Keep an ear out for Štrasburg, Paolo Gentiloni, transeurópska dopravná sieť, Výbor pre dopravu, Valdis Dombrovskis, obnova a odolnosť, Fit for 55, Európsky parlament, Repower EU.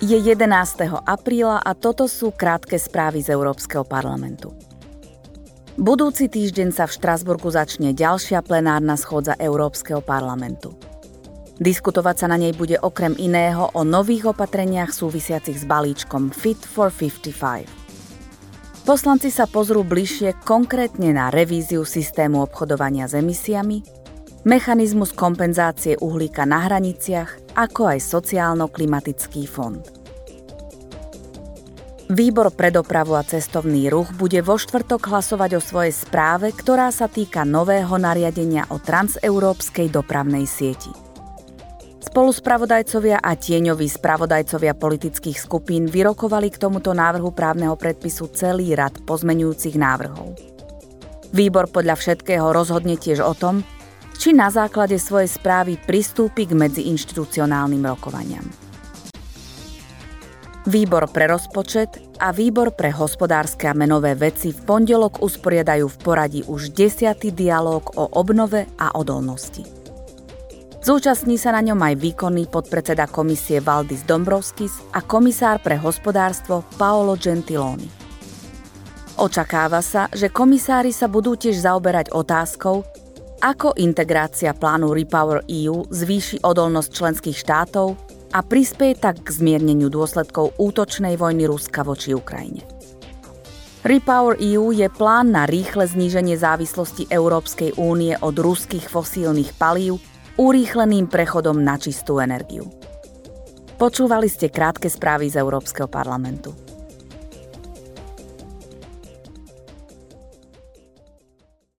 Je 11. apríla a toto sú krátke správy z Európskeho parlamentu. Budúci týždeň sa v Štrasburgu začne ďalšia plenárna schôdza Európskeho parlamentu. Diskutovať sa na nej bude okrem iného o nových opatreniach súvisiacich s balíčkom Fit for 55. Poslanci sa pozrú bližšie konkrétne na revíziu systému obchodovania s emisiami, mechanizmus kompenzácie uhlíka na hraniciach, ako aj sociálno-klimatický fond. Výbor pre dopravu a cestovný ruch bude vo štvrtok hlasovať o svojej správe, ktorá sa týka nového nariadenia o transeurópskej dopravnej sieti. Spoluspravodajcovia a tieňoví spravodajcovia politických skupín vyrokovali k tomuto návrhu právneho predpisu celý rad pozmeňujúcich návrhov. Výbor podľa všetkého rozhodne tiež o tom, či na základe svojej správy pristúpi k medziinštitucionálnym rokovaniam. Výbor pre rozpočet a Výbor pre hospodárske a menové veci v pondelok usporiadajú v poradí už 10. dialóg o obnove a odolnosti. Zúčastní sa na ňom aj výkonný podpredseda komisie Valdis Dombrovskis a komisár pre hospodárstvo Paolo Gentiloni. Očakáva sa, že komisári sa budú tiež zaoberať otázkou, ako integrácia plánu Repower EU zvýši odolnosť členských štátov a prispieje tak k zmierneniu dôsledkov útočnej vojny Ruska voči Ukrajine. Repower EU je plán na rýchle zníženie závislosti Európskej únie od ruských fosílnych palív urýchleným prechodom na čistú energiu. Počúvali ste krátke správy z Európskeho parlamentu.